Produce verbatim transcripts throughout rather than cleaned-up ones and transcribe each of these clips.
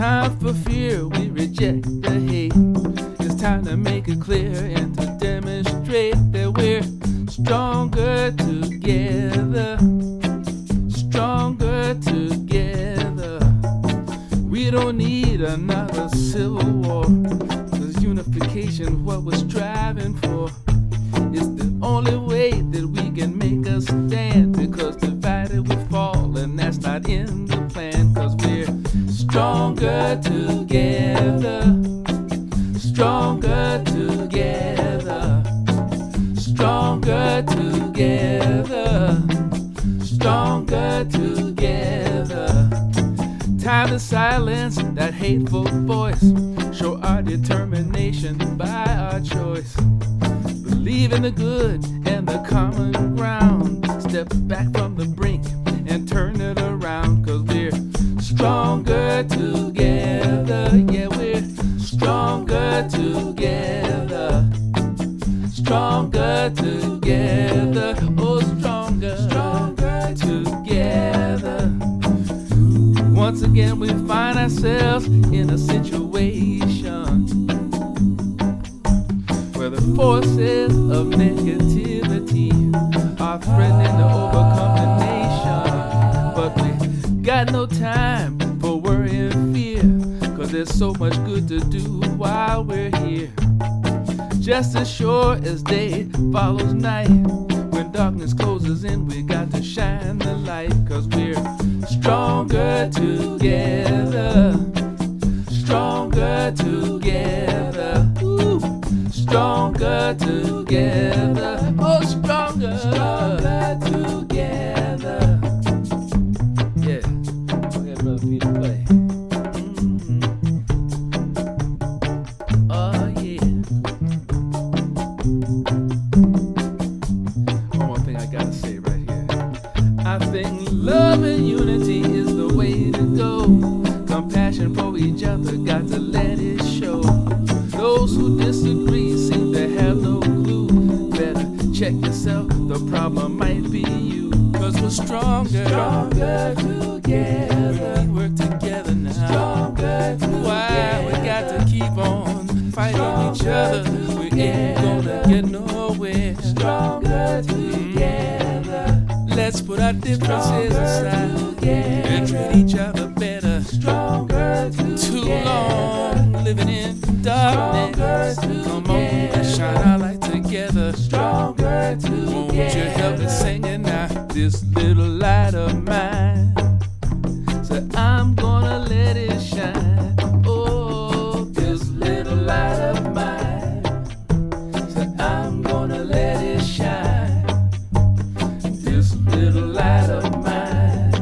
time for fear, we reject the hate. It's time to make it clear and to demonstrate that we're stronger together. Stronger together. We don't need another civil war, 'cause unification, what we're striving for, is the only way that we can make a stand. Because divided we fall, and that's not in the plan. 'Cause we're stronger together. Stronger together. Stronger together. Stronger together. Time to silence that hateful voice. Show our determination by our choice. Believe in the good and the common ground. Step back from the brink and turn it around. 'Cause we're stronger together. Yeah, we're stronger together. Stronger together. Oh, stronger, stronger together. Once again, we find ourselves in a situation where the forces of negativity are threatening to overcome the nation. But we got no time for worry and fear, 'cause there's so much good to do while we're here. Just as sure as day follows night, when darkness closes in, we got to shine the light. 'Cause we're stronger together. Stronger together. Ooh. Stronger together, oh stronger, stronger together. Yeah, go ahead, brother Peter, play. Mm-hmm. Oh yeah. One more thing I gotta say right here. I think love and unity is the way to go. Compassion for each other, got to let it show. Those who disagree seem to have no clue. Better check yourself, the problem might be you. 'Cause we're stronger, stronger together. We work together now. Stronger together. Why we got to keep on fighting stronger each other? Together. We ain't gonna get nowhere. Stronger together. Mm. Let's put our differences stronger aside together. And treat each other better. Stronger together. Too long living in darkness, come on and shine our light together. Stronger together. Won't you help me singing now? This little light of mine, so I'm gonna let it shine. Oh, this little light of mine, so I'm gonna let it shine. This little light of mine,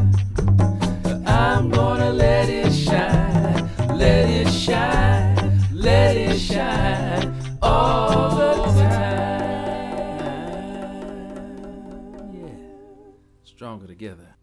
so I'm gonna let it shine. Let it shine. Let it shine all the time. Yeah. Stronger together.